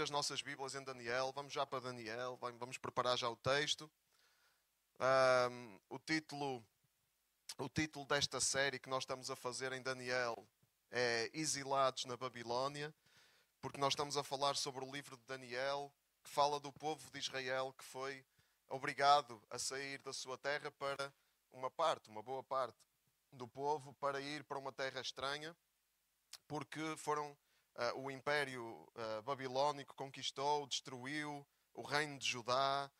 As nossas Bíblias em Daniel, vamos já para Daniel, vamos preparar já o texto. O título desta série que nós estamos a fazer em Daniel é Exilados na Babilónia, porque nós estamos a falar sobre o livro de Daniel, que fala do povo de Israel que foi obrigado a sair da sua terra para uma boa parte do povo, para ir para uma terra estranha, porque foram... o Império Babilónico conquistou, destruiu o reino de Judá,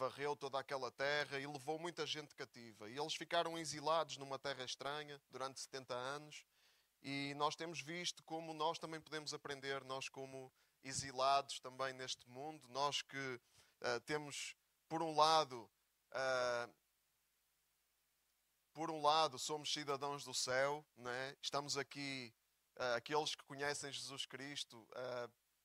varreu toda aquela terra e levou muita gente cativa. E eles ficaram exilados numa terra estranha durante 70 anos. E nós temos visto como nós também podemos aprender, nós como exilados também neste mundo, nós que temos, por um lado, somos cidadãos do céu, né? Estamos aqui... Aqueles que conhecem Jesus Cristo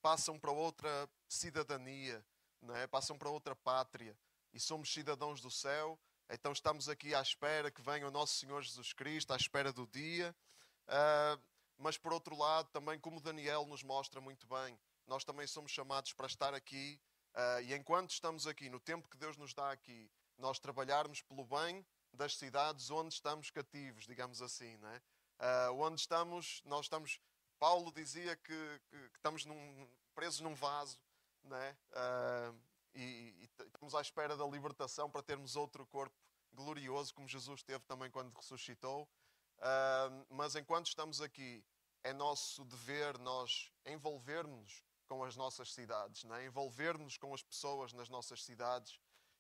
passam para outra cidadania, não é? Passam para outra pátria e somos cidadãos do céu. Então estamos aqui à espera que venha o nosso Senhor Jesus Cristo, à espera do dia. Mas por outro lado, também como Daniel nos mostra muito bem, nós também somos chamados para estar aqui e enquanto estamos aqui, no tempo que Deus nos dá aqui, nós trabalharmos pelo bem das cidades onde estamos cativos, digamos assim, não é? Paulo dizia que estamos presos num vaso, né? e estamos à espera da libertação para termos outro corpo glorioso, como Jesus teve também quando ressuscitou. Mas enquanto estamos aqui, é nosso dever nós envolvermos-nos com as nossas cidades, né? Envolvermos-nos com as pessoas nas nossas cidades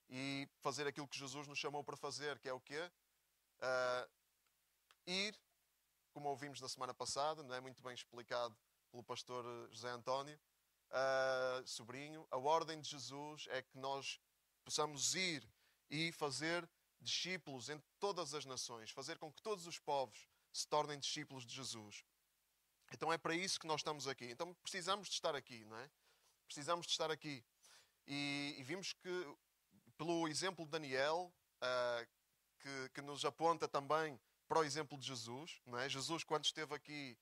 e fazer aquilo que Jesus nos chamou para fazer, que é o quê? Ir, como ouvimos na semana passada, não é muito bem explicado pelo pastor José António, sobrinho, a ordem de Jesus é que nós possamos ir e fazer discípulos entre todas as nações, fazer com que todos os povos se tornem discípulos de Jesus. Então é para isso que nós estamos aqui. Então precisamos de estar aqui, não é? Precisamos de estar aqui. E vimos que, pelo exemplo de Daniel, que nos aponta também para o exemplo de Jesus, não é? Jesus quando esteve aqui,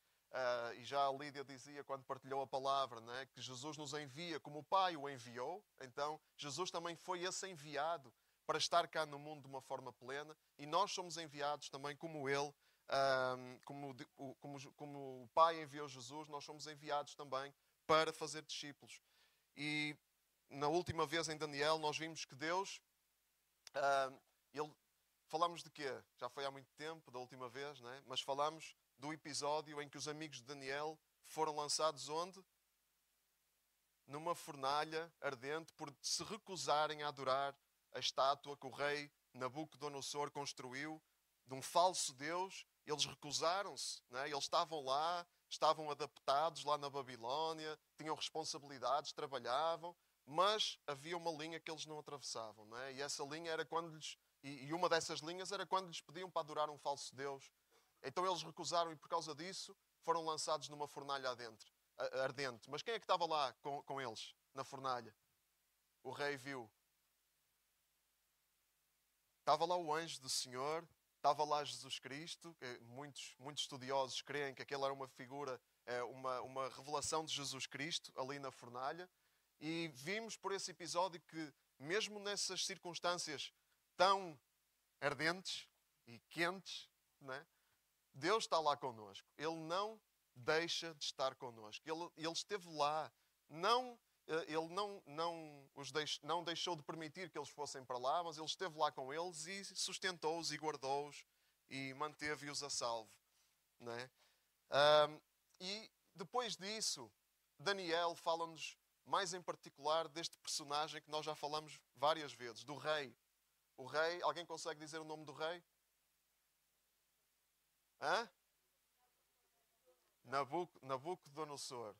e já a Lídia dizia quando partilhou a palavra, não é? Que Jesus nos envia como o Pai o enviou, então Jesus também foi esse enviado para estar cá no mundo de uma forma plena e nós somos enviados também como Ele, como o Pai enviou Jesus, nós somos enviados também para fazer discípulos. E na última vez em Daniel nós vimos que Deus, Ele... Falámos de quê? Já foi há muito tempo, da última vez, não é? Mas falámos do episódio em que os amigos de Daniel foram lançados onde? Numa fornalha ardente por se recusarem a adorar a estátua que o rei Nabucodonosor construiu de um falso Deus. Eles recusaram-se, não é? Eles estavam lá, estavam adaptados lá na Babilónia, tinham responsabilidades, trabalhavam, mas havia uma linha que eles não atravessavam, não é? E essa linha era quando lhes... E uma dessas linhas era quando lhes pediam para adorar um falso Deus. Então eles recusaram e por causa disso foram lançados numa fornalha ardente. Mas quem é que estava lá com eles, na fornalha? O rei viu. Estava lá o anjo do Senhor, estava lá Jesus Cristo. Muitos estudiosos creem que aquela era uma figura, uma revelação de Jesus Cristo ali na fornalha. E vimos por esse episódio que mesmo nessas circunstâncias tão ardentes e quentes, né? Deus está lá connosco. Ele não deixa de estar connosco. Ele esteve lá. Ele não deixou de permitir que eles fossem para lá, mas Ele esteve lá com eles e sustentou-os e guardou-os e manteve-os a salvo, né? E depois disso, Daniel fala-nos mais em particular deste personagem que nós já falamos várias vezes, do rei. O rei, alguém consegue dizer o nome do rei? Hã? Nabucodonosor.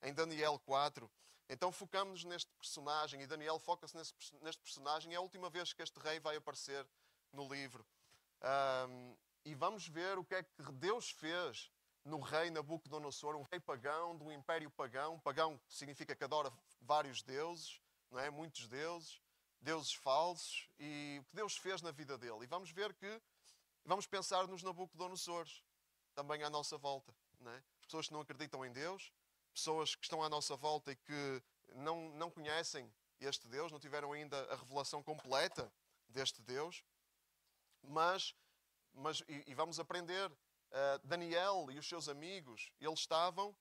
Em Daniel 4. Então focamos-nos neste personagem e Daniel foca-se neste personagem. É a última vez que este rei vai aparecer no livro. E vamos ver o que é que Deus fez no rei Nabucodonosor, um rei pagão, de um império pagão. Pagão significa que adora vários deuses, não é? Muitos deuses. Deuses falsos e o que Deus fez na vida dele. E vamos ver que, vamos pensar nos Nabucodonosores, também à nossa volta, não é? Pessoas que não acreditam em Deus, pessoas que estão à nossa volta e que não conhecem este Deus, não tiveram ainda a revelação completa deste Deus, mas vamos aprender, Daniel e os seus amigos, eles estavam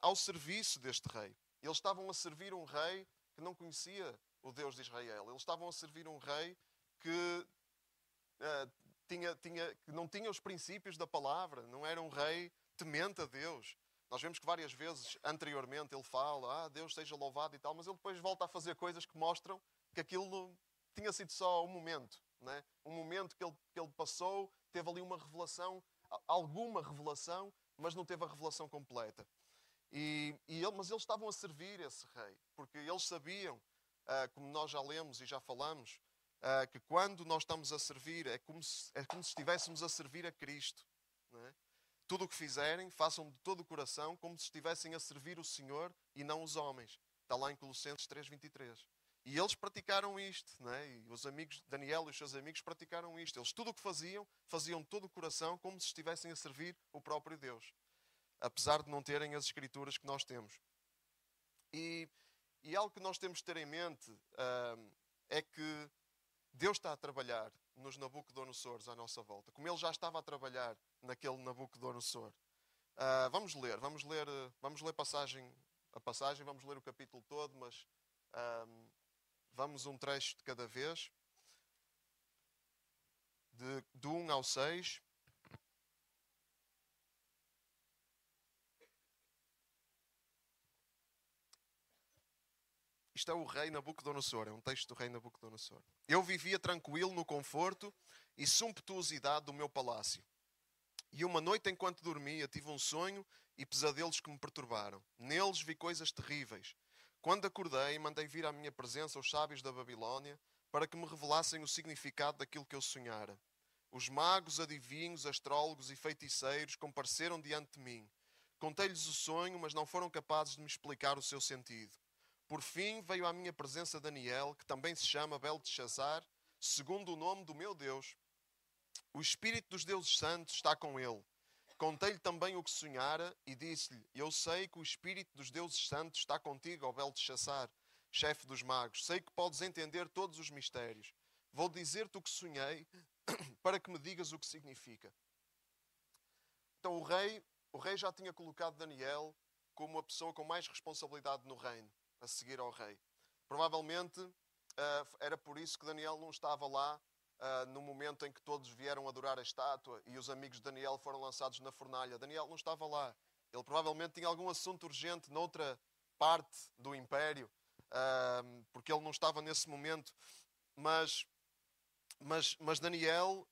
ao serviço deste rei. Eles estavam a servir um rei que não conhecia o Deus de Israel. Eles estavam a servir um rei que que não tinha os princípios da palavra, não era um rei temente a Deus. Nós vemos que várias vezes anteriormente ele fala, Deus seja louvado e tal, mas ele depois volta a fazer coisas que mostram que aquilo tinha sido só um momento, né? Um momento que ele passou, teve ali uma revelação, alguma revelação, mas não teve a revelação completa. Mas eles estavam a servir esse rei, porque eles sabiam, como nós já lemos e já falamos, que quando nós estamos a servir, é como se estivéssemos a servir a Cristo, não é? Tudo o que fizerem, façam de todo o coração, como se estivessem a servir o Senhor e não os homens. Está lá em Colossenses 3:23. E eles praticaram isto, não é? E os amigos, Daniel e os seus amigos praticaram isto. Eles tudo o que faziam, faziam de todo o coração, como se estivessem a servir o próprio Deus. Apesar de não terem as escrituras que nós temos. E algo que nós temos de ter em mente é que Deus está a trabalhar nos Nabucodonosores à nossa volta, como ele já estava a trabalhar naquele Nabucodonosor. Vamos ler passagem a passagem, vamos ler o capítulo todo, mas vamos um trecho de cada vez, do 1 ao 6. Isto é o rei Nabucodonosor, é um texto do rei Nabucodonosor. Eu vivia tranquilo no conforto e sumptuosidade do meu palácio. E uma noite, enquanto dormia, tive um sonho e pesadelos que me perturbaram. Neles vi coisas terríveis. Quando acordei, mandei vir à minha presença os sábios da Babilónia para que me revelassem o significado daquilo que eu sonhara. Os magos, adivinhos, astrólogos e feiticeiros compareceram diante de mim. Contei-lhes o sonho, mas não foram capazes de me explicar o seu sentido. Por fim, veio à minha presença Daniel, que também se chama Belteshazzar, segundo o nome do meu Deus. O Espírito dos deuses santos está com ele. Contei-lhe também o que sonhara e disse-lhe, eu sei que o Espírito dos deuses santos está contigo, ó Belteshazzar, chefe dos magos. Sei que podes entender todos os mistérios. Vou dizer-te o que sonhei para que me digas o que significa. Então o rei já tinha colocado Daniel como a pessoa com mais responsabilidade no reino, a seguir ao rei. Provavelmente era por isso que Daniel não estava lá no momento em que todos vieram adorar a estátua e os amigos de Daniel foram lançados na fornalha. Daniel não estava lá. Ele provavelmente tinha algum assunto urgente noutra parte do império, porque ele não estava nesse momento. Mas Daniel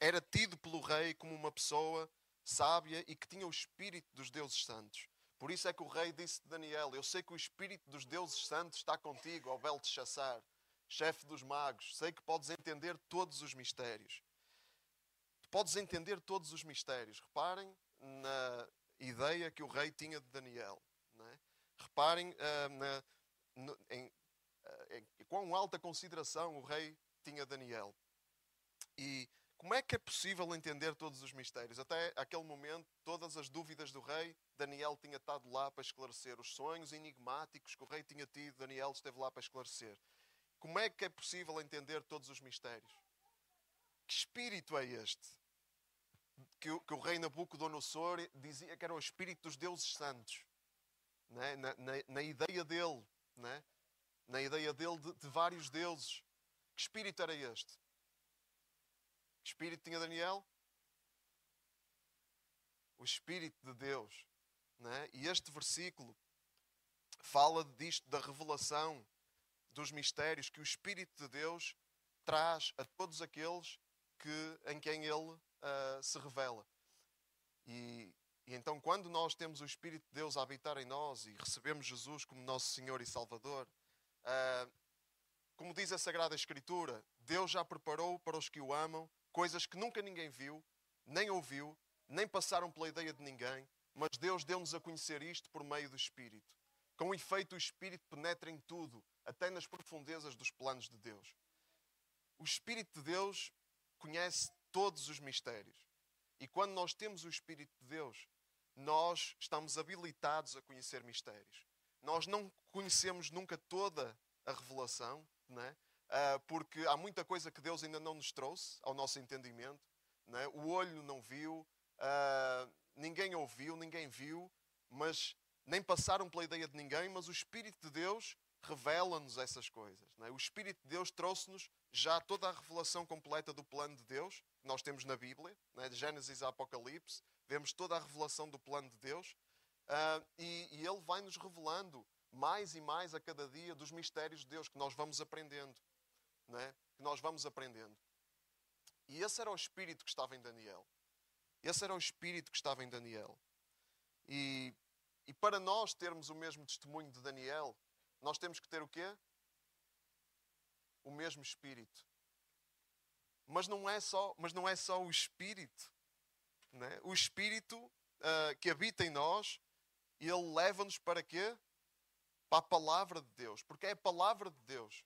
era tido pelo rei como uma pessoa sábia e que tinha o espírito dos deuses santos. Por isso é que o rei disse a Daniel, eu sei que o Espírito dos deuses santos está contigo, ó Belteshazzar, chefe dos magos. Sei que podes entender todos os mistérios. Tu podes entender todos os mistérios. Reparem na ideia que o rei tinha de Daniel. Não é? Reparem em quão alta consideração o rei tinha de Daniel. E como é que é possível entender todos os mistérios? Até aquele momento, todas as dúvidas do rei, Daniel tinha estado lá para esclarecer. Os sonhos enigmáticos que o rei tinha tido, Daniel esteve lá para esclarecer. Como é que é possível entender todos os mistérios? Que espírito é este? Que o rei Nabucodonosor dizia que era o espírito dos deuses santos. Não é? Na ideia dele, não é? Na ideia dele de vários deuses. Que espírito era este? Que espírito tinha Daniel? O Espírito de Deus. Não é? E este versículo fala disto, da revelação dos mistérios que o Espírito de Deus traz a todos aqueles em quem Ele se revela. E então, quando nós temos o Espírito de Deus a habitar em nós e recebemos Jesus como nosso Senhor e Salvador, como diz a Sagrada Escritura, Deus já preparou para os que o amam coisas que nunca ninguém viu, nem ouviu, nem passaram pela ideia de ninguém, mas Deus deu-nos a conhecer isto por meio do Espírito. Com efeito, o Espírito penetra em tudo, até nas profundezas dos planos de Deus. O Espírito de Deus conhece todos os mistérios. E quando nós temos o Espírito de Deus, nós estamos habilitados a conhecer mistérios. Nós não conhecemos nunca toda a revelação, não é? Porque há muita coisa que Deus ainda não nos trouxe ao nosso entendimento, não é? O olho não viu, ninguém ouviu, ninguém viu, mas nem passaram pela ideia de ninguém, mas o Espírito de Deus revela-nos essas coisas, não é? O Espírito de Deus trouxe-nos já toda a revelação completa do plano de Deus, que nós temos na Bíblia, não é? De Gênesis a Apocalipse, vemos toda a revelação do plano de Deus, e Ele vai-nos revelando mais e mais a cada dia dos mistérios de Deus que nós vamos aprendendo, não é? Que nós vamos aprendendo. E esse era o Espírito que estava em Daniel. Esse era o Espírito que estava em Daniel. E para nós termos o mesmo testemunho de Daniel, nós temos que ter o quê? O mesmo Espírito. Mas não é só o Espírito, não é? O Espírito que habita em nós, ele leva-nos para quê? Para a palavra de Deus. Porque é a palavra de Deus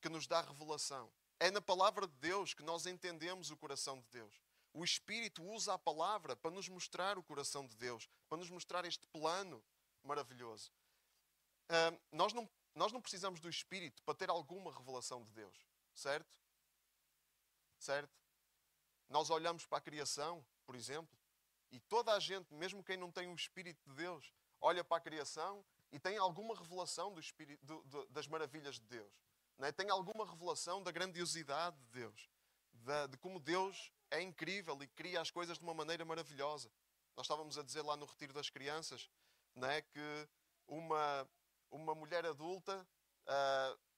que nos dá revelação. É na palavra de Deus que nós entendemos o coração de Deus. O Espírito usa a palavra para nos mostrar o coração de Deus, para nos mostrar este plano maravilhoso. Nós não precisamos do Espírito para ter alguma revelação de Deus, certo? Certo? Nós olhamos para a criação, por exemplo, e toda a gente, mesmo quem não tem o Espírito de Deus, olha para a criação e tem alguma revelação do Espírito, das maravilhas de Deus, não é? Tem alguma revelação da grandiosidade de Deus, de como Deus é incrível e cria as coisas de uma maneira maravilhosa. Nós estávamos a dizer lá no retiro das crianças, não é, que uma mulher adulta,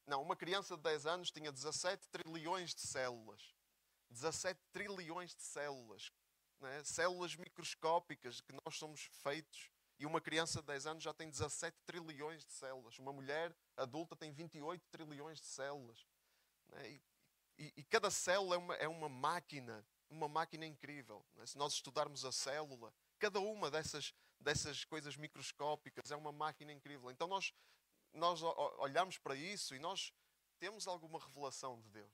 uma criança de 10 anos tinha 17 trilhões de células. 17 trilhões de células, não é? Células microscópicas que nós somos feitos. E uma criança de 10 anos já tem 17 trilhões de células. Uma mulher adulta tem 28 trilhões de células. Não é? E cada célula é uma máquina. Uma máquina incrível. Não é? Se nós estudarmos a célula, cada uma dessas coisas microscópicas é uma máquina incrível. Então nós olhamos para isso e nós temos alguma revelação de Deus,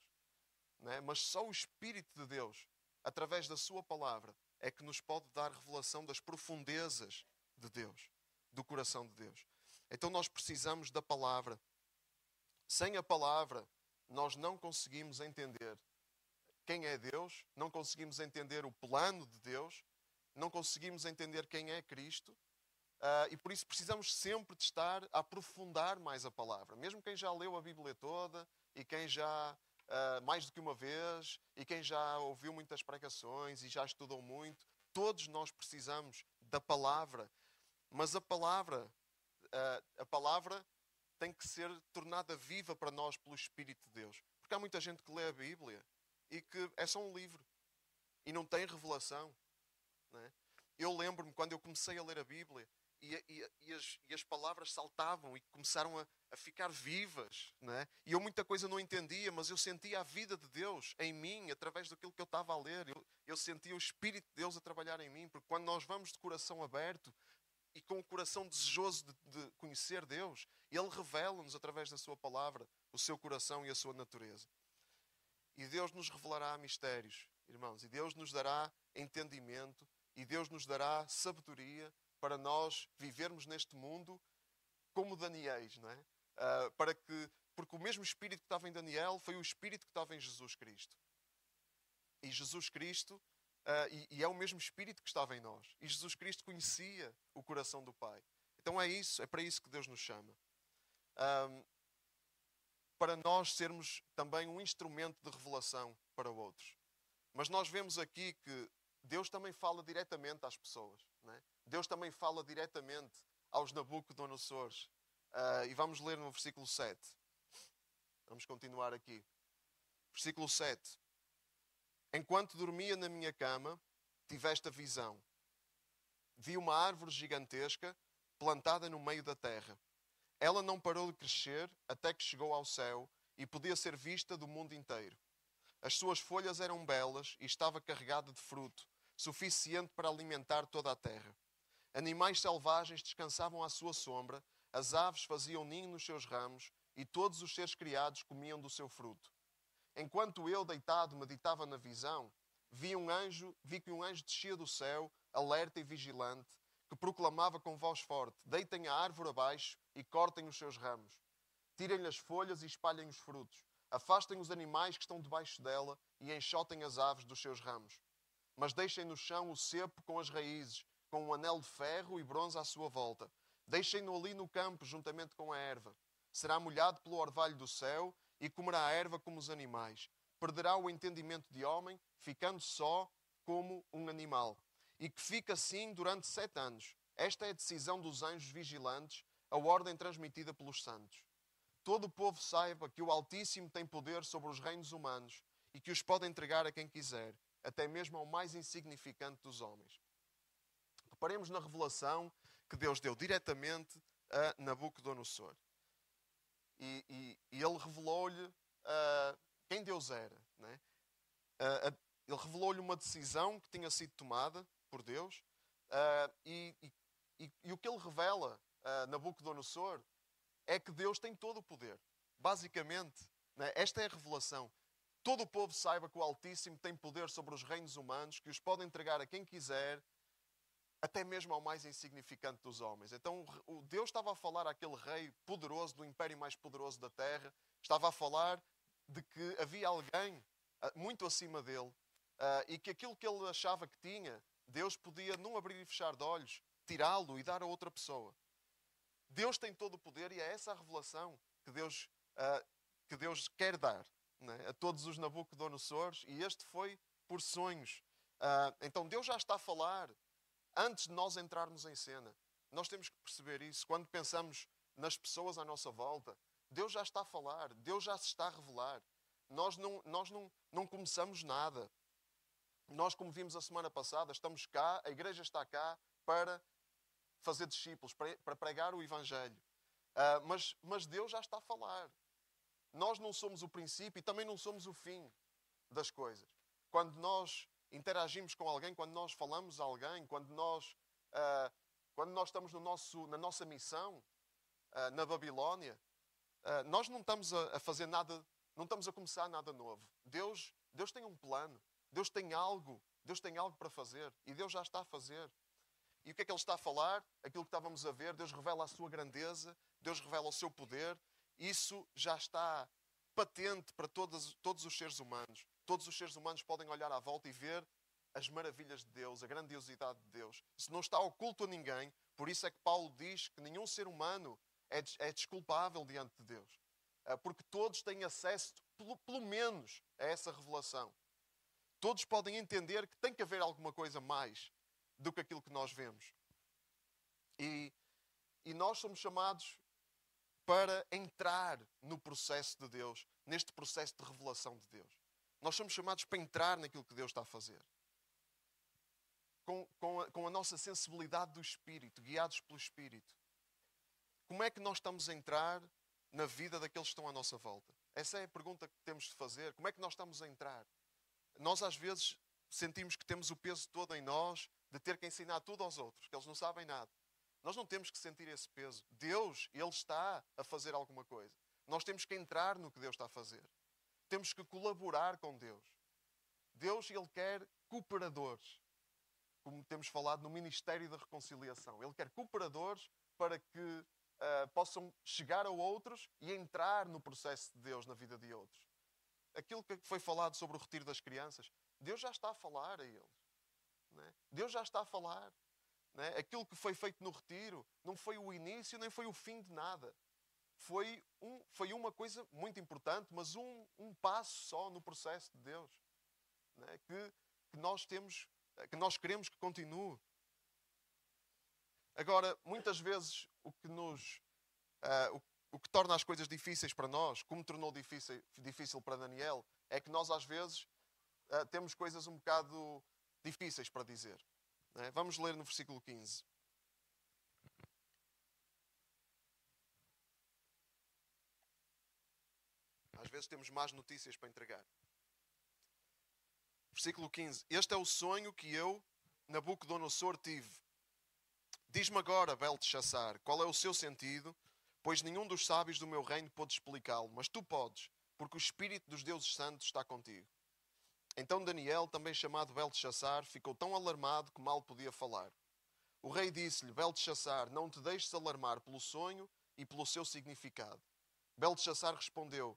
não é? Mas só o Espírito de Deus, através da sua palavra, é que nos pode dar revelação das profundezas de Deus, do coração de Deus. Então nós precisamos da palavra. Sem a palavra, nós não conseguimos entender quem é Deus, não conseguimos entender o plano de Deus, não conseguimos entender quem é Cristo, e por isso precisamos sempre de estar a aprofundar mais a palavra. Mesmo quem já leu a Bíblia toda, e quem já, mais do que uma vez, e quem já ouviu muitas pregações, e já estudou muito, todos nós precisamos da palavra. Mas a palavra tem que ser tornada viva para nós pelo Espírito de Deus. Porque há muita gente que lê a Bíblia e que é só um livro e não tem revelação, não é? Eu lembro-me quando eu comecei a ler a Bíblia e as palavras saltavam e começaram a ficar vivas, não é? E eu muita coisa não entendia, mas eu sentia a vida de Deus em mim através daquilo que eu estava a ler. Eu sentia o Espírito de Deus a trabalhar em mim, porque quando nós vamos de coração aberto e com o coração desejoso de conhecer Deus, Ele revela-nos através da sua palavra o seu coração e a sua natureza. E Deus nos revelará mistérios, irmãos. E Deus nos dará entendimento. E Deus nos dará sabedoria para nós vivermos neste mundo como Daniéis, não é? Porque o mesmo Espírito que estava em Daniel foi o Espírito que estava em Jesus Cristo. E Jesus Cristo, e é o mesmo Espírito que estava em nós. E Jesus Cristo conhecia o coração do Pai. Então é isso, é para isso que Deus nos chama. Para nós sermos também um instrumento de revelação para outros. Mas nós vemos aqui que Deus também fala diretamente às pessoas, não é? Deus também fala diretamente aos Nabucodonosores. E vamos ler no versículo 7. Vamos continuar aqui. Versículo 7. Enquanto dormia na minha cama, tive esta visão. Vi uma árvore gigantesca plantada no meio da terra. Ela não parou de crescer até que chegou ao céu e podia ser vista do mundo inteiro. As suas folhas eram belas e estava carregada de fruto, suficiente para alimentar toda a terra. Animais selvagens descansavam à sua sombra, as aves faziam ninho nos seus ramos e todos os seres criados comiam do seu fruto. Enquanto eu, deitado, meditava na visão, vi que um anjo descia do céu, alerta e vigilante, que proclamava com voz forte: deitem a árvore abaixo e cortem os seus ramos. Tirem-lhe as folhas e espalhem os frutos. Afastem os animais que estão debaixo dela e enxotem as aves dos seus ramos. Mas deixem no chão o cepo com as raízes, com um anel de ferro e bronze à sua volta. Deixem-no ali no campo, juntamente com a erva. Será molhado pelo orvalho do céu e comerá a erva como os animais. Perderá o entendimento de homem, ficando só como um animal. E que fica assim durante 7 anos. Esta é a decisão dos anjos vigilantes, a ordem transmitida pelos santos. Todo o povo saiba que o Altíssimo tem poder sobre os reinos humanos e que os pode entregar a quem quiser, até mesmo ao mais insignificante dos homens. Reparemos na revelação que Deus deu diretamente a Nabucodonosor. E ele revelou-lhe quem Deus era, né? Ele revelou-lhe uma decisão que tinha sido tomada por Deus. E o que ele revela a Nabucodonosor é que Deus tem todo o poder. Basicamente, né? Esta é a revelação. Todo o povo saiba que o Altíssimo tem poder sobre os reinos humanos, que os pode entregar a quem quiser, até mesmo ao mais insignificante dos homens. Então, o Deus estava a falar àquele rei poderoso, do império mais poderoso da terra, estava a falar de que havia alguém muito acima dele, e que aquilo que ele achava que tinha, Deus podia, num abrir e fechar de olhos, tirá-lo e dar a outra pessoa. Deus tem todo o poder e é essa a revelação que Deus quer dar, né, a todos os Nabucodonosores, e este foi por sonhos. Então, Deus já está a falar antes de nós entrarmos em cena. Nós temos que perceber isso. Quando pensamos nas pessoas à nossa volta, Deus já está a falar, Deus já se está a revelar. Nós não começamos nada. Nós, como vimos a semana passada, estamos cá, a igreja está cá para fazer discípulos, para pregar o Evangelho. Mas Deus já está a falar. Nós não somos o princípio e também não somos o fim das coisas. Quando nós interagimos com alguém, quando nós falamos a alguém, quando nós estamos na nossa missão na Babilónia, nós não estamos a fazer nada, não estamos a começar nada novo. Deus tem um plano, Deus tem algo para fazer e Deus já está a fazer. E o que é que Ele está a falar? Aquilo que estávamos a ver, Deus revela a sua grandeza, Deus revela o seu poder. Isso já está patente para todos os seres humanos. Todos os seres humanos podem olhar à volta e ver as maravilhas de Deus, a grandiosidade de Deus. Isso não está oculto a ninguém. Por isso é que Paulo diz que nenhum ser humano é desculpável diante de Deus. Porque todos têm acesso, pelo menos, a essa revelação. Todos podem entender que tem que haver alguma coisa mais do que aquilo que nós vemos. E nós somos chamados para entrar no processo de Deus, neste processo de revelação de Deus. Nós somos chamados para entrar naquilo que Deus está a fazer. Com a nossa sensibilidade do Espírito, guiados pelo Espírito. Como é que nós estamos a entrar na vida daqueles que estão à nossa volta? Essa é a pergunta que temos de fazer. Como é que nós estamos a entrar? Nós, às vezes, sentimos que temos o peso todo em nós de ter que ensinar tudo aos outros, que eles não sabem nada. Nós não temos que sentir esse peso. Deus, Ele está a fazer alguma coisa. Nós temos que entrar no que Deus está a fazer. Temos que colaborar com Deus. Deus, Ele quer cooperadores. Como temos falado no Ministério da Reconciliação. Ele quer cooperadores para que possam chegar a outros e entrar no processo de Deus na vida de outros. Aquilo que foi falado sobre o retiro das crianças, Deus já está a falar a eles. Né? Deus já está a falar. Né? Aquilo que foi feito no retiro não foi o início nem foi o fim de nada. Foi uma coisa muito importante, mas um passo só no processo de Deus, né? Que nós queremos que continue. Agora, muitas vezes o que torna as coisas difíceis para nós, como tornou difícil para Daniel, é que nós às vezes temos coisas um bocado difíceis para dizer. Né? Vamos ler no versículo 15. Às vezes temos más notícias para entregar. Versículo 15. Este é o sonho que eu, Nabucodonosor, tive. Diz-me agora, Belteshazzar, qual é o seu sentido, pois nenhum dos sábios do meu reino pôde explicá-lo, mas tu podes, porque o Espírito dos deuses santos está contigo. Então Daniel, também chamado Belteshazzar, ficou tão alarmado que mal podia falar. O rei disse-lhe, Belteshazzar, não te deixes alarmar pelo sonho e pelo seu significado. Belteshazzar respondeu,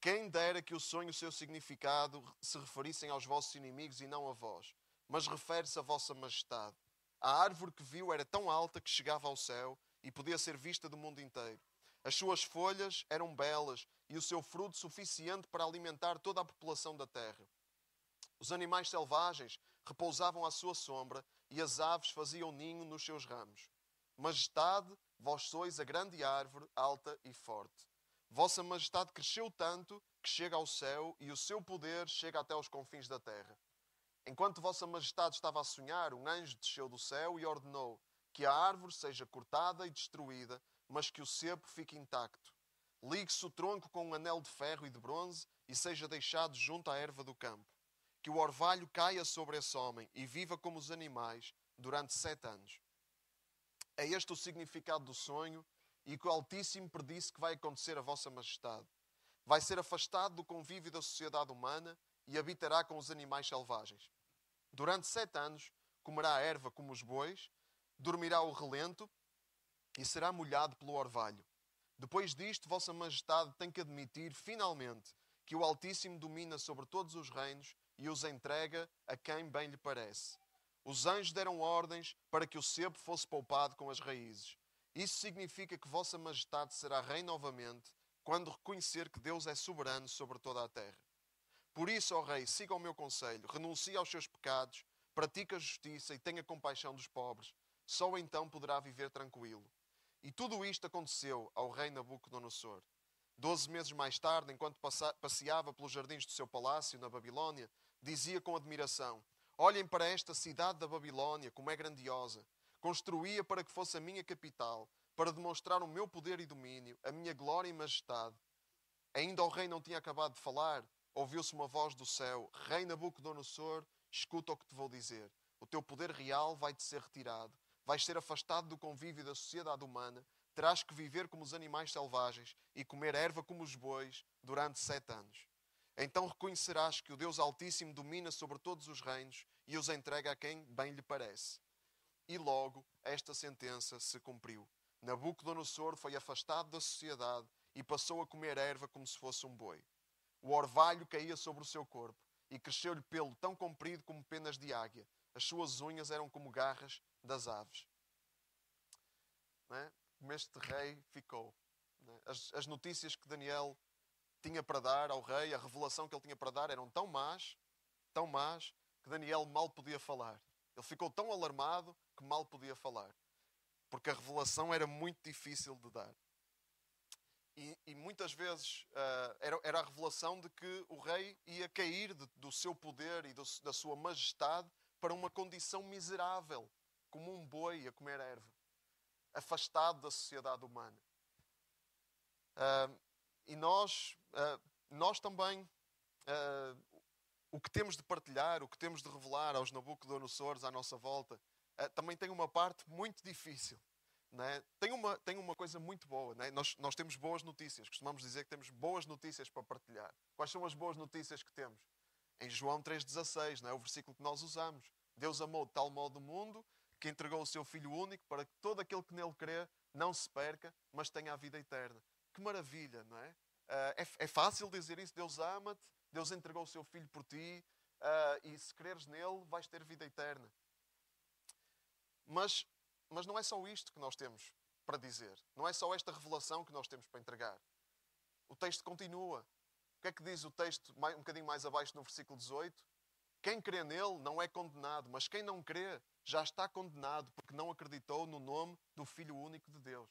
quem dera que o sonho e o seu significado se referissem aos vossos inimigos e não a vós, mas refere-se a vossa majestade. A árvore que viu era tão alta que chegava ao céu e podia ser vista do mundo inteiro. As suas folhas eram belas e o seu fruto suficiente para alimentar toda a população da terra. Os animais selvagens repousavam à sua sombra e as aves faziam ninho nos seus ramos. Majestade, vós sois a grande árvore, alta e forte. Vossa majestade cresceu tanto que chega ao céu e o seu poder chega até aos confins da terra. Enquanto vossa majestade estava a sonhar, um anjo desceu do céu e ordenou que a árvore seja cortada e destruída, mas que o sebo fique intacto. Ligue-se o tronco com um anel de ferro e de bronze e seja deixado junto à erva do campo. Que o orvalho caia sobre esse homem e viva como os animais durante 7 anos. É este o significado do sonho e que o Altíssimo predisse que vai acontecer a vossa majestade. Vai ser afastado do convívio da sociedade humana e habitará com os animais selvagens. Durante 7 anos comerá a erva como os bois, dormirá o relento e será molhado pelo orvalho. Depois disto, vossa majestade tem que admitir, finalmente, que o Altíssimo domina sobre todos os reinos e os entrega a quem bem lhe parece. Os anjos deram ordens para que o sebo fosse poupado com as raízes. Isso significa que vossa majestade será rei novamente, quando reconhecer que Deus é soberano sobre toda a terra. Por isso, ó rei, siga o meu conselho, renuncie aos seus pecados, pratique a justiça e tenha compaixão dos pobres. Só então poderá viver tranquilo. E tudo isto aconteceu ao rei Nabucodonosor. 12 meses mais tarde, enquanto passeava pelos jardins do seu palácio na Babilónia, dizia com admiração, olhem para esta cidade da Babilónia, como é grandiosa. Construí-a para que fosse a minha capital, para demonstrar o meu poder e domínio, a minha glória e majestade. Ainda o rei não tinha acabado de falar, ouviu-se uma voz do céu, rei Nabucodonosor, escuta o que te vou dizer. O teu poder real vai-te ser retirado, vais ser afastado do convívio da sociedade humana, terás que viver como os animais selvagens e comer erva como os bois durante 7 anos. Então reconhecerás que o Deus Altíssimo domina sobre todos os reinos e os entrega a quem bem lhe parece. E logo esta sentença se cumpriu. Nabucodonosor foi afastado da sociedade e passou a comer erva como se fosse um boi. O orvalho caía sobre o seu corpo e cresceu-lhe pelo tão comprido como penas de águia. As suas unhas eram como garras das aves. Não é? Como este rei ficou. As notícias que Daniel tinha para dar ao rei, a revelação que ele tinha para dar, eram tão más, que Daniel mal podia falar. Ele ficou tão alarmado que mal podia falar. Porque a revelação era muito difícil de dar. E muitas vezes era a revelação de que o rei ia cair do seu poder e da sua majestade para uma condição miserável, como um boi a comer erva. Afastado da sociedade humana. E nós também, o que temos de partilhar, o que temos de revelar aos Nabucodonosores à nossa volta, também tem uma parte muito difícil. Não é? Tem uma coisa muito boa. Não é? Nós temos boas notícias. Costumamos dizer que temos boas notícias para partilhar. Quais são as boas notícias que temos? Em João 3,16, não é? O versículo que nós usamos. Deus amou de tal modo o mundo que entregou o seu Filho único para que todo aquele que nele crê não se perca, mas tenha a vida eterna. Que maravilha, não é? É fácil dizer isso. Deus ama-te, Deus entregou o seu Filho por ti e se creres nele vais ter vida eterna. Mas não é só isto que nós temos para dizer. Não é só esta revelação que nós temos para entregar. O texto continua. O que é que diz o texto um bocadinho mais abaixo no versículo 18? Quem crê nele não é condenado, mas quem não crê já está condenado porque não acreditou no nome do Filho único de Deus.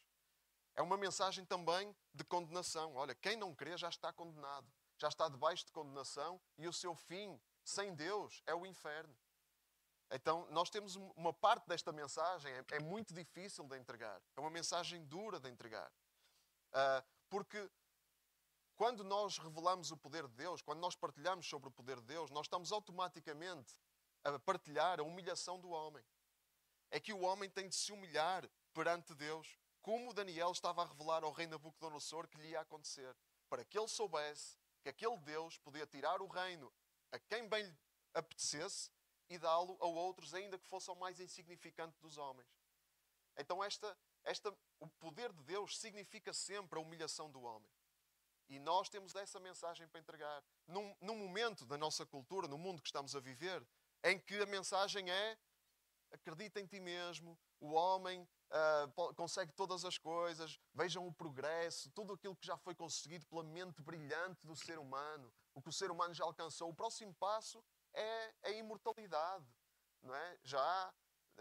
É uma mensagem também de condenação. Olha, quem não crê já está condenado. Já está debaixo de condenação e o seu fim, sem Deus, é o inferno. Então, nós temos uma parte desta mensagem, é muito difícil de entregar. É uma mensagem dura de entregar. Porque quando nós revelamos o poder de Deus, quando nós partilhamos sobre o poder de Deus, nós estamos automaticamente a partilhar a humilhação do homem. É que o homem tem de se humilhar perante Deus, como Daniel estava a revelar ao rei Nabucodonosor que lhe ia acontecer, para que ele soubesse que aquele Deus podia tirar o reino a quem bem lhe apetecesse e dá-lo a outros, ainda que fosse o mais insignificante dos homens. Então o poder de Deus significa sempre a humilhação do homem. E nós temos essa mensagem para entregar. Num momento da nossa cultura, no mundo que estamos a viver, em que a mensagem é: acredita em ti mesmo, o homem consegue todas as coisas, vejam o progresso, tudo aquilo que já foi conseguido pela mente brilhante do ser humano, o que o ser humano já alcançou. O próximo passo é a imortalidade. Não é? Já há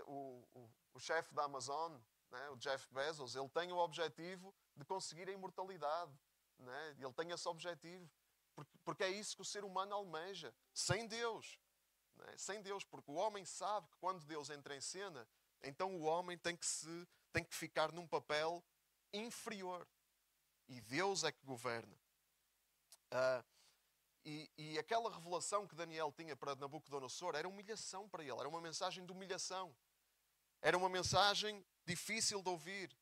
o chefe da Amazon, não é? O Jeff Bezos, ele tem o objetivo de conseguir a imortalidade. Não é? Ele tem esse objetivo, porque é isso que o ser humano almeja, sem Deus. Não é? Sem Deus, porque o homem sabe que quando Deus entra em cena, então o homem tem que ficar num papel inferior. E Deus é que governa. E aquela revelação que Daniel tinha para Nabucodonosor era humilhação para ele. Era uma mensagem de humilhação. Era uma mensagem difícil de ouvir.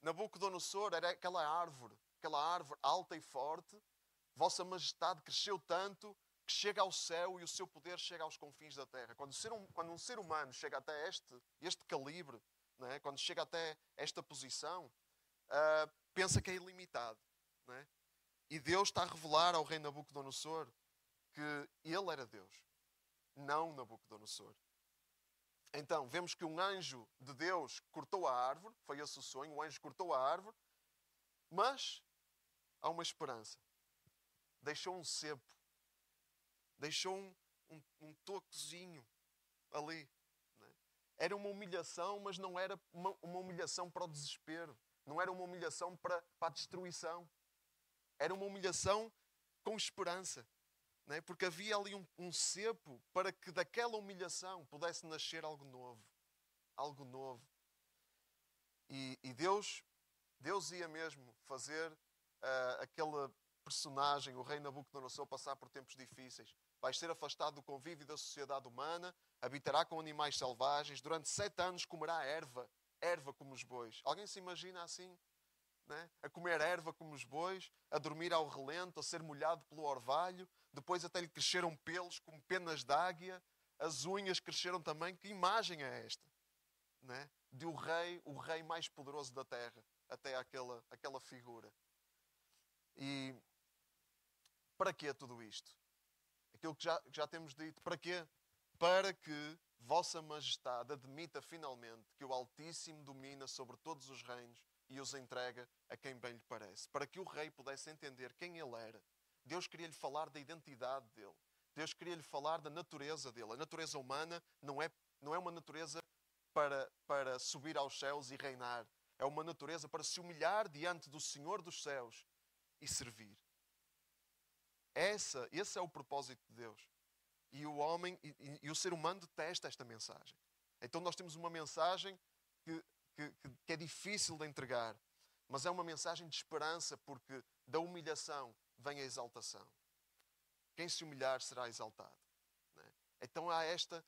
Nabucodonosor era aquela árvore alta e forte. Vossa Majestade cresceu tanto que chega ao céu e o seu poder chega aos confins da terra. Quando um ser humano chega até este calibre, não é? Quando chega até esta posição, pensa que é ilimitado. Não é? E Deus está a revelar ao rei Nabucodonosor que ele era Deus, não Nabucodonosor. Então, vemos que um anjo de Deus cortou a árvore, foi esse o sonho, o anjo cortou a árvore, mas há uma esperança. Deixou um cepo. Deixou um toquezinho ali. Não é? Era uma humilhação, mas não era uma humilhação para o desespero. Não era uma humilhação para a destruição. Era uma humilhação com esperança. Não é? Porque havia ali um cepo para que daquela humilhação pudesse nascer algo novo. Algo novo. E Deus ia mesmo fazer aquele personagem, o rei Nabucodonosor, passar por tempos difíceis. Vai ser afastado do convívio da sociedade humana, habitará com animais selvagens, durante 7 anos comerá erva como os bois. Alguém se imagina assim? Né? A comer erva como os bois, a dormir ao relento, a ser molhado pelo orvalho, depois até lhe cresceram pelos como penas de águia, as unhas cresceram também. Que imagem é esta? Né? De o rei mais poderoso da terra, até aquela figura. E para quê tudo isto? Aquilo que já temos dito. Para quê? Para que Vossa Majestade admita finalmente que o Altíssimo domina sobre todos os reinos e os entrega a quem bem lhe parece. Para que o rei pudesse entender quem ele era. Deus queria-lhe falar da identidade dele. Deus queria-lhe falar da natureza dele. A natureza humana não é uma natureza para subir aos céus e reinar. É uma natureza para se humilhar diante do Senhor dos céus e servir. Esse é o propósito de Deus. E o homem e o ser humano detesta esta mensagem. Então nós temos uma mensagem que é difícil de entregar, mas é uma mensagem de esperança, porque da humilhação vem a exaltação. Quem se humilhar será exaltado. Não é? Então há esta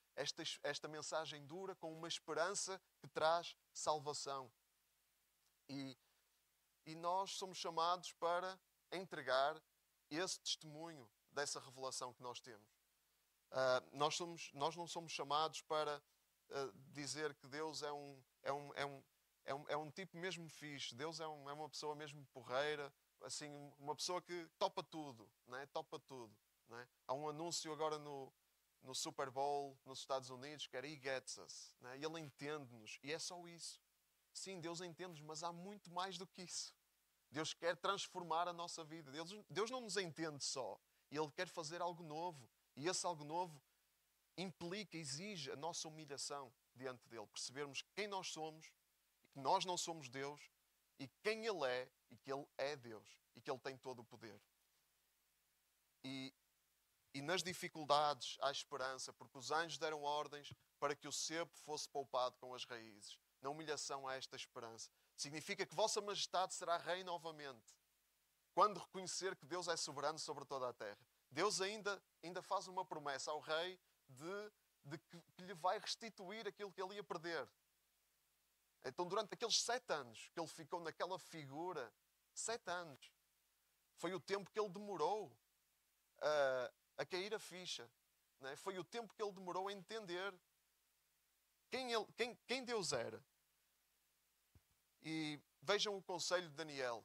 mensagem dura com uma esperança que traz salvação. E nós somos chamados para entregar esse testemunho dessa revelação que nós temos. Nós não somos chamados para dizer que Deus é um tipo mesmo fixe. Deus é uma pessoa mesmo porreira, assim, uma pessoa que topa tudo. Não é? Topa tudo, não é? Há um anúncio agora no Super Bowl, nos Estados Unidos, que era "He gets us", não é? Ele entende-nos. E é só isso. Sim, Deus entende-nos, mas há muito mais do que isso. Deus quer transformar a nossa vida. Deus não nos entende só. Ele quer fazer algo novo. E esse algo novo implica, exige a nossa humilhação diante dele. Percebermos quem nós somos, que nós não somos Deus, e quem ele é, e que ele é Deus, e que ele tem todo o poder. E nas dificuldades há esperança, porque os anjos deram ordens para que o sebo fosse poupado com as raízes. Na humilhação há esta esperança. Significa que Vossa Majestade será rei novamente, quando reconhecer que Deus é soberano sobre toda a terra. Deus ainda faz uma promessa ao rei de que lhe vai restituir aquilo que ele ia perder. Então, durante aqueles 7 anos que ele ficou naquela figura, 7 anos, foi o tempo que ele demorou a cair a ficha Não é? Foi o tempo que ele demorou a entender quem Deus era. E vejam o conselho de Daniel.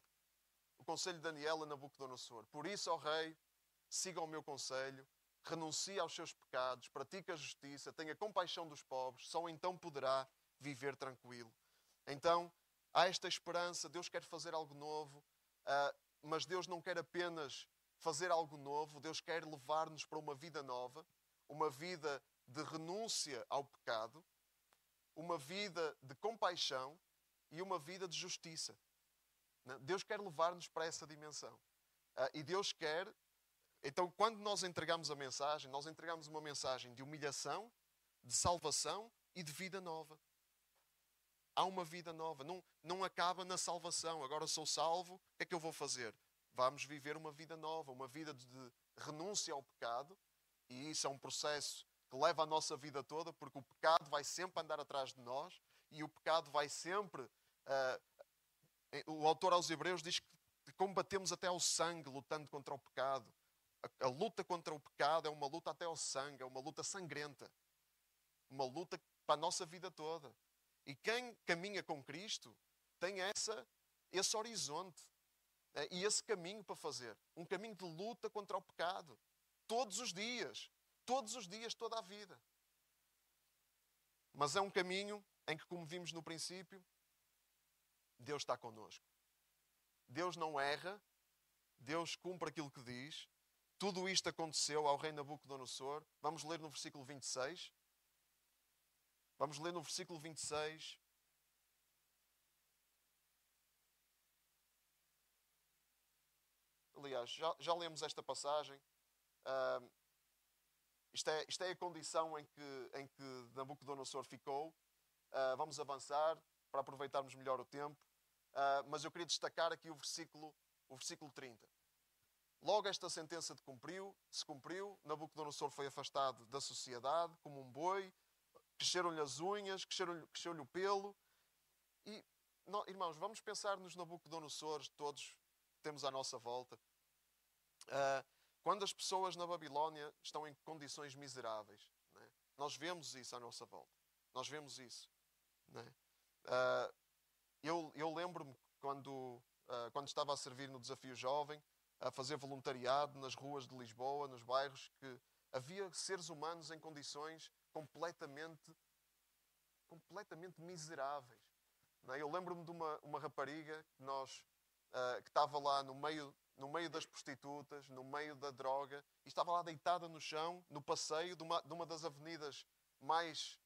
O conselho de Daniel a Nabucodonosor. Por isso, ó rei, siga o meu conselho, renuncie aos seus pecados, pratique a justiça, tenha compaixão dos pobres, só então poderá viver tranquilo. Então, há esta esperança, Deus quer fazer algo novo, mas Deus não quer apenas fazer algo novo, Deus quer levar-nos para uma vida nova, uma vida de renúncia ao pecado, uma vida de compaixão e uma vida de justiça. Deus quer levar-nos para essa dimensão. E Deus quer... Então, quando nós entregamos a mensagem, nós entregamos uma mensagem de humilhação, de salvação e de vida nova. Há uma vida nova. Não acaba na salvação. Agora sou salvo, o que é que eu vou fazer? Vamos viver uma vida nova, uma vida de renúncia ao pecado. E isso é um processo que leva a nossa vida toda, porque o pecado vai sempre andar atrás de nós e o pecado vai sempre... O autor aos Hebreus diz que combatemos até ao sangue, lutando contra o pecado. A luta contra o pecado é uma luta até ao sangue, é uma luta sangrenta. Uma luta para a nossa vida toda. E quem caminha com Cristo tem esse horizonte, né? E esse caminho para fazer. Um caminho de luta contra o pecado. Todos os dias, toda a vida. Mas é um caminho em que, como vimos no princípio, Deus está connosco. Deus não erra. Deus cumpre aquilo que diz. Tudo isto aconteceu ao rei Nabucodonosor. Vamos ler no versículo 26. Vamos ler no versículo 26. Aliás, já lemos esta passagem. Isto é a condição em que Nabucodonosor ficou. Vamos avançar para aproveitarmos melhor o tempo. Mas eu queria destacar aqui o versículo 30. Logo esta sentença se cumpriu. Nabucodonosor foi afastado da sociedade como um boi. Cresceram-lhe as unhas, cresceu-lhe o pelo. E, irmãos, vamos pensar nos Nabucodonosores todos que temos à nossa volta. Quando as pessoas na Babilónia estão em condições miseráveis, não é? Nós vemos isso à nossa volta. Nós vemos isso. Não é? Eu lembro-me quando estava a servir no Desafio Jovem, a fazer voluntariado nas ruas de Lisboa, nos bairros, que havia seres humanos em condições completamente miseráveis. Não é? Eu lembro-me de uma rapariga que estava lá no meio das prostitutas, no meio da droga, e estava lá deitada no chão, no passeio de uma das avenidas mais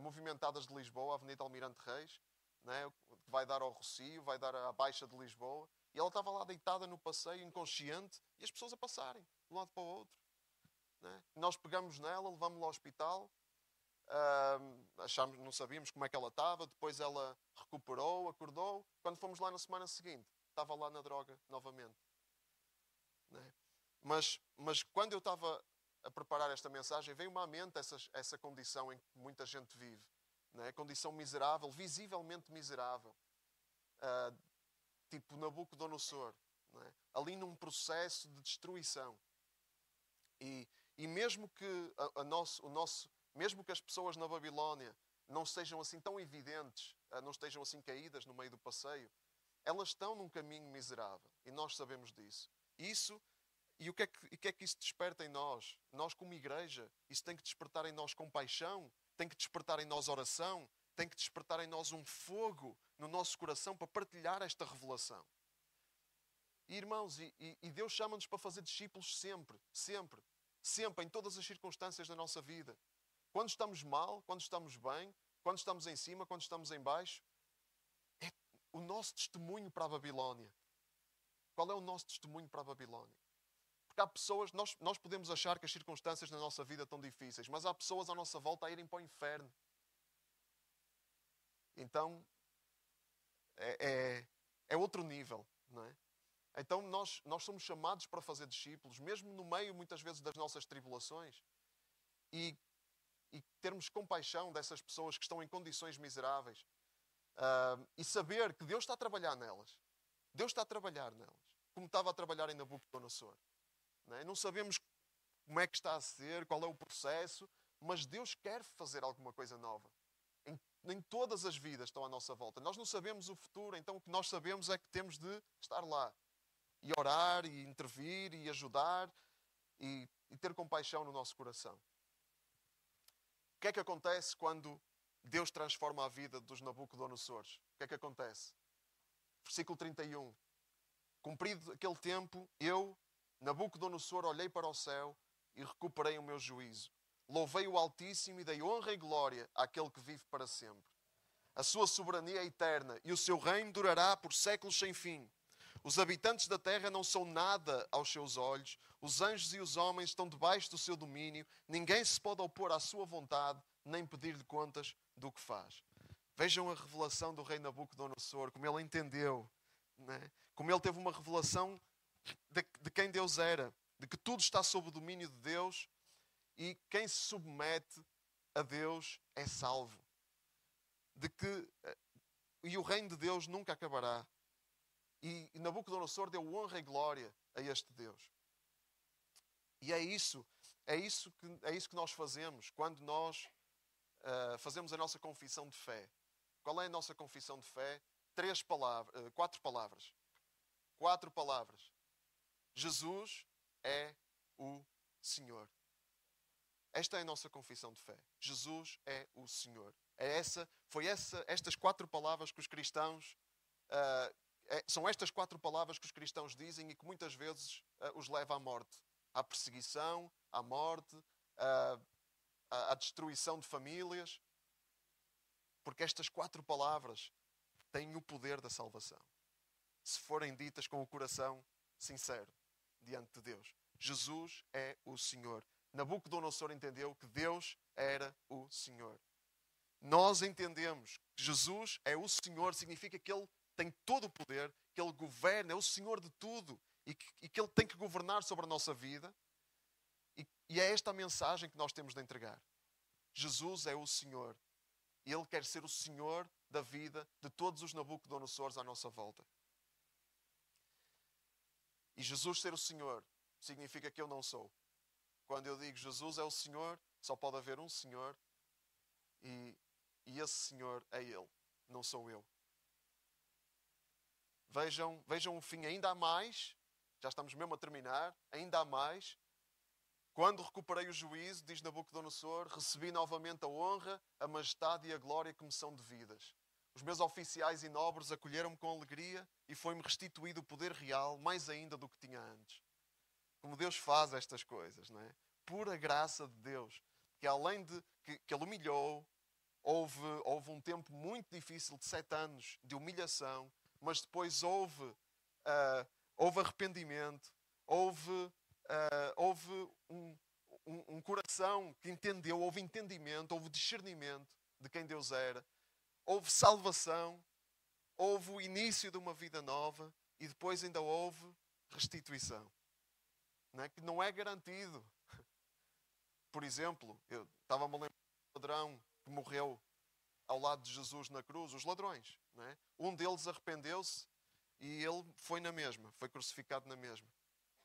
movimentadas de Lisboa, a Avenida Almirante Reis, não é? Que vai dar ao Rossio, vai dar à Baixa de Lisboa. E ela estava lá deitada no passeio, inconsciente, e as pessoas a passarem, de um lado para o outro. Não é? Nós pegamos nela, levámos-la ao hospital, não sabíamos como é que ela estava, depois ela recuperou, acordou. Quando fomos lá na semana seguinte, estava lá na droga novamente. Não é? Mas quando eu estava a preparar esta mensagem, veio-me à mente essa condição em que muita gente vive. Não é? Condição miserável, visivelmente miserável. Tipo Nabucodonosor, não é? Ali num processo de destruição. E mesmo que mesmo que as pessoas na Babilónia não sejam assim tão evidentes, não estejam assim caídas no meio do passeio, elas estão num caminho miserável. E nós sabemos disso. E o que é que isso desperta em nós? Nós, como igreja, isso tem que despertar em nós compaixão, tem que despertar em nós oração, tem que despertar em nós um fogo no nosso coração para partilhar esta revelação. E, irmãos, e Deus chama-nos para fazer discípulos sempre, sempre, sempre, em todas as circunstâncias da nossa vida. Quando estamos mal, quando estamos bem, quando estamos em cima, quando estamos em baixo, é o nosso testemunho para a Babilónia. Qual é o nosso testemunho para a Babilónia? Porque há pessoas, nós podemos achar que as circunstâncias na nossa vida estão difíceis, mas há pessoas à nossa volta a irem para o inferno. Então, é outro nível, não é? Então, nós somos chamados para fazer discípulos, mesmo no meio, muitas vezes, das nossas tribulações, e termos compaixão dessas pessoas que estão em condições miseráveis, e saber que Deus está a trabalhar nelas. Deus está a trabalhar nelas, como estava a trabalhar em Nabucodonosor. Não é? Não sabemos como é que está a ser, qual é o processo, mas Deus quer fazer alguma coisa nova. Em todas as vidas estão à nossa volta. Nós não sabemos o futuro, então o que nós sabemos é que temos de estar lá e orar, e intervir, e ajudar, e ter compaixão no nosso coração. O que é que acontece quando Deus transforma a vida dos Nabucodonosores? O que é que acontece? Versículo 31. Cumprido aquele tempo, eu, Nabucodonosor, olhei para o céu e recuperei o meu juízo. Louvei o Altíssimo e dei honra e glória àquele que vive para sempre. A sua soberania é eterna e o seu reino durará por séculos sem fim. Os habitantes da terra não são nada aos seus olhos. Os anjos e os homens estão debaixo do seu domínio. Ninguém se pode opor à sua vontade, nem pedir-lhe contas do que faz. Vejam a revelação do rei Nabucodonosor, como ele entendeu, né? Como ele teve uma revelação de quem Deus era, de que tudo está sob o domínio de Deus e quem se submete a Deus é salvo. E o reino de Deus nunca acabará. E Nabucodonosor deu honra e glória a este Deus. E é isso que nós fazemos quando nós fazemos a nossa confissão de fé. Qual é a nossa confissão de fé? Quatro palavras. Jesus é o Senhor. Esta é a nossa confissão de fé. Jesus é o Senhor. Estas quatro palavras que os cristãos... São estas quatro palavras que os cristãos dizem e que muitas vezes os leva à morte. À perseguição, à morte, à destruição de famílias. Porque estas quatro palavras têm o poder da salvação, se forem ditas com o coração sincero diante de Deus. Jesus é o Senhor. Nabucodonosor entendeu que Deus era o Senhor. Nós entendemos que Jesus é o Senhor, significa que Ele tem todo o poder, que Ele governa, é o Senhor de tudo e que Ele tem que governar sobre a nossa vida. E é esta a mensagem que nós temos de entregar. Jesus é o Senhor. Ele quer ser o Senhor da vida de todos os Nabucodonosores à nossa volta. E Jesus ser o Senhor significa que eu não sou. Quando eu digo Jesus é o Senhor, só pode haver um Senhor e esse Senhor é Ele, não sou eu. Vejam o fim, ainda há mais, já estamos mesmo a terminar, ainda há mais. Quando recuperei o juízo, diz Nabucodonosor, recebi novamente a honra, a majestade e a glória que me são devidas. Os meus oficiais e nobres acolheram-me com alegria e foi-me restituído o poder real, mais ainda do que tinha antes. Como Deus faz estas coisas, não é? Pura graça de Deus, que além de que Ele humilhou, houve um tempo muito difícil de 7 anos de humilhação, mas depois houve arrependimento, houve um coração que entendeu, houve entendimento, houve discernimento de quem Deus era, houve salvação, houve o início de uma vida nova e depois ainda houve restituição, não é? Que não é garantido. Por exemplo, eu estava-me a lembrar do ladrão que morreu ao lado de Jesus na cruz, os ladrões, não é? Um deles arrependeu-se e ele foi na mesma, foi crucificado na mesma.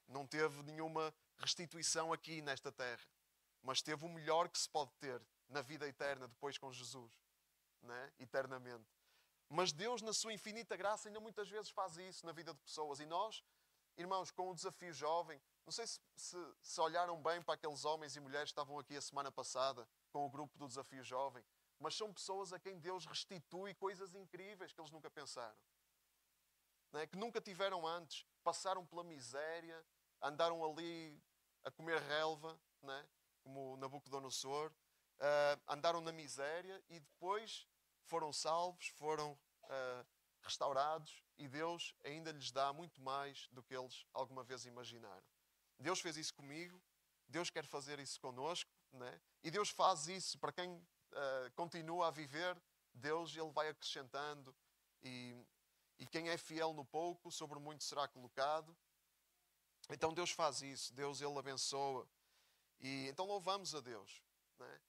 Não teve nenhuma restituição aqui nesta terra, mas teve o melhor que se pode ter na vida eterna, depois com Jesus, não é? Eternamente. Mas Deus, na sua infinita graça, ainda muitas vezes faz isso na vida de pessoas. E nós, irmãos, com o desafio jovem, não sei se olharam bem para aqueles homens e mulheres que estavam aqui a semana passada com o grupo do desafio jovem, mas são pessoas a quem Deus restitui coisas incríveis que eles nunca pensaram, não é? Que nunca tiveram antes. Passaram pela miséria, andaram ali a comer relva, não é? Como Nabucodonosor, andaram na miséria e depois foram salvos, foram restaurados e Deus ainda lhes dá muito mais do que eles alguma vez imaginaram. Deus fez isso comigo, Deus quer fazer isso connosco, não é? E Deus faz isso para quem continua a viver. Deus, Ele vai acrescentando e quem é fiel no pouco, sobre muito será colocado. Então Deus faz isso, Deus, Ele abençoa. E então louvamos a Deus, não é?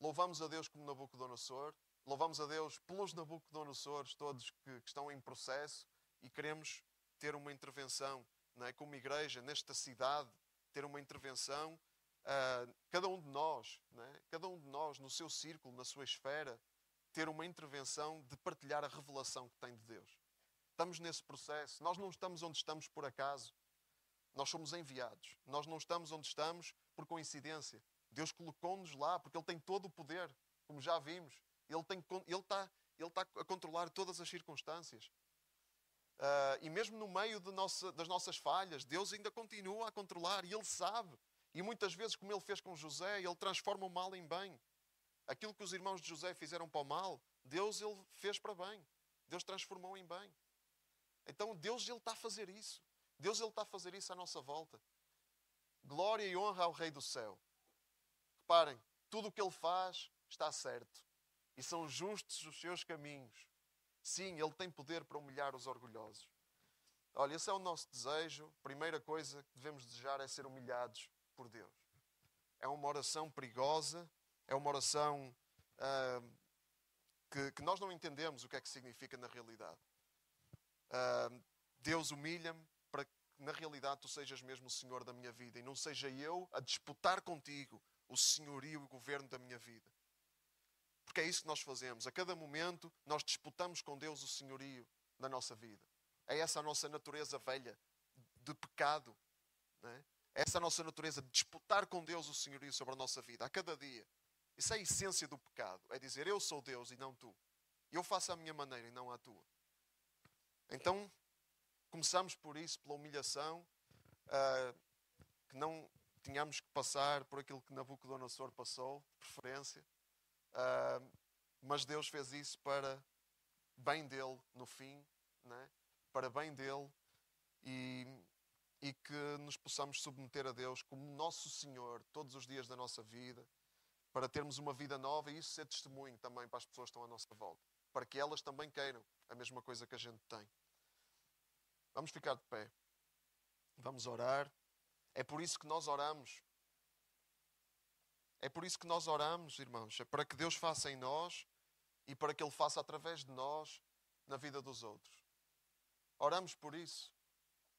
Louvamos a Deus como Nabucodonosor, louvamos a Deus pelos Nabucodonosores todos que estão em processo e queremos ter uma intervenção, não é? Como igreja, nesta cidade, ter uma intervenção cada um de nós, né? Cada um de nós no seu círculo, na sua esfera, ter uma intervenção de partilhar a revelação que tem de Deus. Estamos nesse processo. Nós não estamos onde estamos por acaso. Nós somos enviados. Nós não estamos onde estamos por coincidência. Deus colocou-nos lá porque Ele tem todo o poder, como já vimos. Ele está a controlar todas as circunstâncias. E mesmo no meio das nossas falhas, Deus ainda continua a controlar e Ele sabe. E muitas vezes, como Ele fez com José, Ele transforma o mal em bem. Aquilo que os irmãos de José fizeram para o mal, Deus Ele fez para bem. Deus transformou em bem. Então Deus Ele está a fazer isso. Deus Ele está a fazer isso à nossa volta. Glória e honra ao Rei do Céu. Reparem, tudo o que Ele faz está certo. E são justos os seus caminhos. Sim, Ele tem poder para humilhar os orgulhosos. Olha, esse é o nosso desejo. A primeira coisa que devemos desejar é ser humilhados por Deus. É uma oração perigosa. É uma oração que nós não entendemos o que é que significa na realidade. Deus humilha-me para que na realidade tu sejas mesmo o Senhor da minha vida e não seja eu a disputar contigo o senhorio e o governo da minha vida. Porque é isso que nós fazemos. A cada momento nós disputamos com Deus o senhorio da nossa vida. É essa a nossa natureza velha de pecado. Não é? Essa é a nossa natureza de disputar com Deus o senhorio sobre a nossa vida, a cada dia. Isso é a essência do pecado. É dizer, eu sou Deus e não tu. Eu faço à minha maneira e não à tua. Então, começamos por isso, pela humilhação, que não tínhamos que passar por aquilo que Nabucodonosor passou, de preferência. Mas Deus fez isso para bem dele, no fim, né? Para bem dele e que nos possamos submeter a Deus como nosso Senhor todos os dias da nossa vida, para termos uma vida nova e isso ser testemunho também para as pessoas que estão à nossa volta, para que elas também queiram a mesma coisa que a gente tem. Vamos ficar de pé. Vamos orar. É por isso que nós oramos. É por isso que nós oramos, irmãos. É para que Deus faça em nós e para que Ele faça através de nós na vida dos outros. Oramos por isso.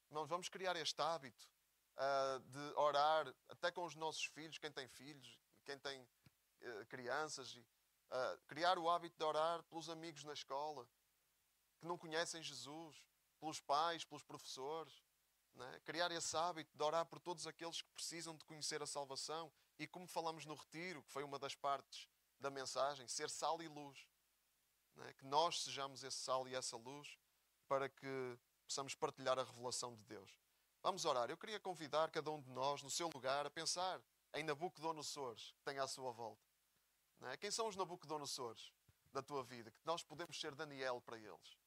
Irmãos, vamos criar este hábito de orar até com os nossos filhos, quem tem filhos, quem tem crianças. Criar o hábito de orar pelos amigos na escola que não conhecem Jesus, pelos pais, pelos professores. Né? Criar esse hábito de orar por todos aqueles que precisam de conhecer a salvação. E como falamos no retiro, que foi uma das partes da mensagem, ser sal e luz. Né? Que nós sejamos esse sal e essa luz para que possamos partilhar a revelação de Deus. Vamos orar. Eu queria convidar cada um de nós, no seu lugar, a pensar em Nabucodonosores que tem à sua volta. Não é? Quem são os Nabucodonosores da tua vida? Que nós podemos ser Daniel para eles.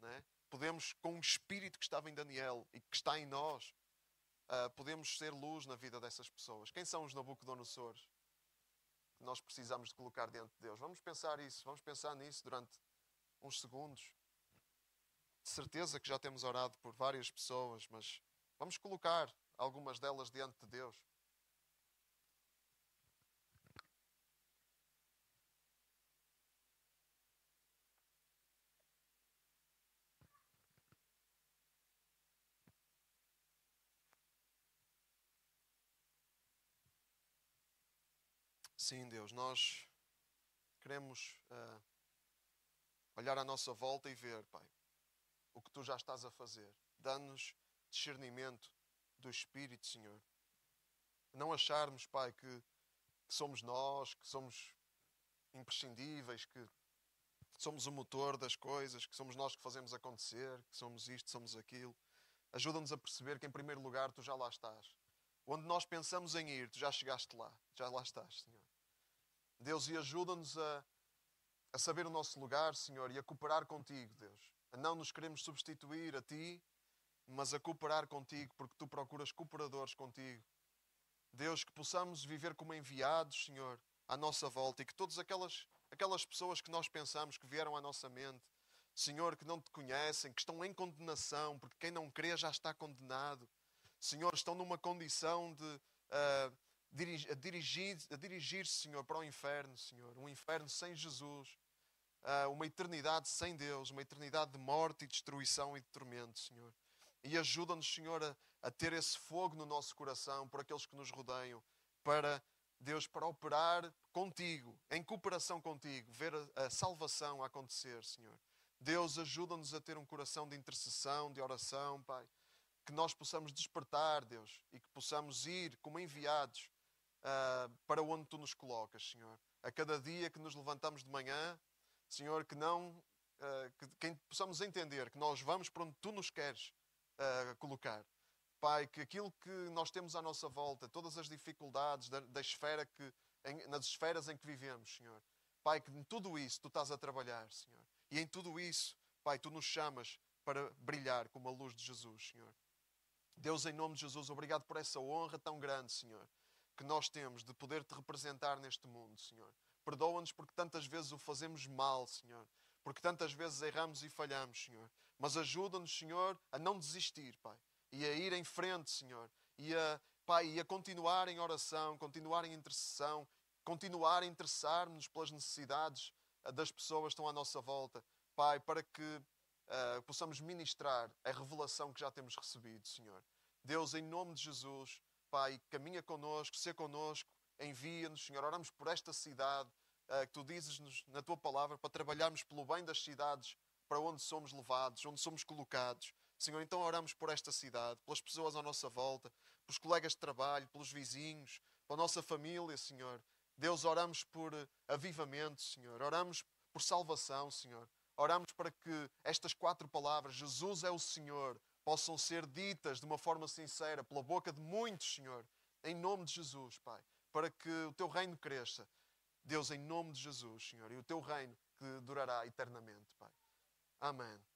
Não é? Podemos, com o espírito que estava em Daniel e que está em nós, podemos ser luz na vida dessas pessoas. Quem são os Nabucodonosores que nós precisamos de colocar diante de Deus? Vamos pensar isso. Vamos pensar nisso durante uns segundos. De certeza que já temos orado por várias pessoas, mas vamos colocar algumas delas diante de Deus. Sim, Deus, nós queremos olhar à nossa volta e ver, Pai, o que Tu já estás a fazer. Dá-nos discernimento do Espírito, Senhor. Não acharmos, Pai, que somos nós, que somos imprescindíveis, que somos o motor das coisas, que somos nós que fazemos acontecer, que somos isto, somos aquilo. Ajuda-nos a perceber que, em primeiro lugar, Tu já lá estás. Onde nós pensamos em ir, Tu já chegaste lá. Já lá estás, Senhor. Deus, e ajuda-nos a saber o nosso lugar, Senhor, e a cooperar contigo, Deus. A não nos queremos substituir a Ti, mas a cooperar contigo, porque Tu procuras cooperadores contigo. Deus, que possamos viver como enviados, Senhor, à nossa volta, e que todas aquelas pessoas que nós pensamos que vieram à nossa mente, Senhor, que não Te conhecem, que estão em condenação, porque quem não crê já está condenado. Senhor, estão numa condição de dirigir-se, Senhor, para o inferno, Senhor. Um inferno sem Jesus. Uma eternidade sem Deus, uma eternidade de morte e destruição e de tormento, Senhor. E ajuda-nos, Senhor, a ter esse fogo no nosso coração por aqueles que nos rodeiam, para Deus, para operar contigo, em cooperação contigo, ver a salvação acontecer, Senhor. Deus, ajuda-nos a ter um coração de intercessão, de oração, Pai. Que nós possamos despertar, Deus, e que possamos ir como enviados para onde Tu nos colocas, Senhor. A cada dia que nos levantamos de manhã, Senhor, que possamos entender que nós vamos para onde Tu nos queres colocar. Pai, que aquilo que nós temos à nossa volta, todas as dificuldades nas esferas em que vivemos, Senhor. Pai, que em tudo isso Tu estás a trabalhar, Senhor. E em tudo isso, Pai, Tu nos chamas para brilhar como a luz de Jesus, Senhor. Deus, em nome de Jesus, obrigado por essa honra tão grande, Senhor, que nós temos de poder Te representar neste mundo, Senhor. Perdoa-nos porque tantas vezes o fazemos mal, Senhor. Porque tantas vezes erramos e falhamos, Senhor. Mas ajuda-nos, Senhor, a não desistir, Pai. E a ir em frente, Senhor. E a continuar em oração, continuar em intercessão, continuar a interessar-nos pelas necessidades das pessoas que estão à nossa volta, Pai, para que possamos ministrar a revelação que já temos recebido, Senhor. Deus, em nome de Jesus, Pai, caminha connosco, sê connosco, envia-nos, Senhor. Oramos por esta cidade que Tu dizes-nos na Tua palavra para trabalharmos pelo bem das cidades para onde somos levados, onde somos colocados. Senhor, então oramos por esta cidade, pelas pessoas à nossa volta, pelos colegas de trabalho, pelos vizinhos, pela nossa família, Senhor. Deus, oramos por avivamento, Senhor. Oramos por salvação, Senhor. Oramos para que estas 4 palavras, Jesus é o Senhor, possam ser ditas de uma forma sincera, pela boca de muitos, Senhor. Em nome de Jesus, Pai. Para que o Teu reino cresça. Deus, em nome de Jesus, Senhor. E o Teu reino que durará eternamente, Pai. Amém.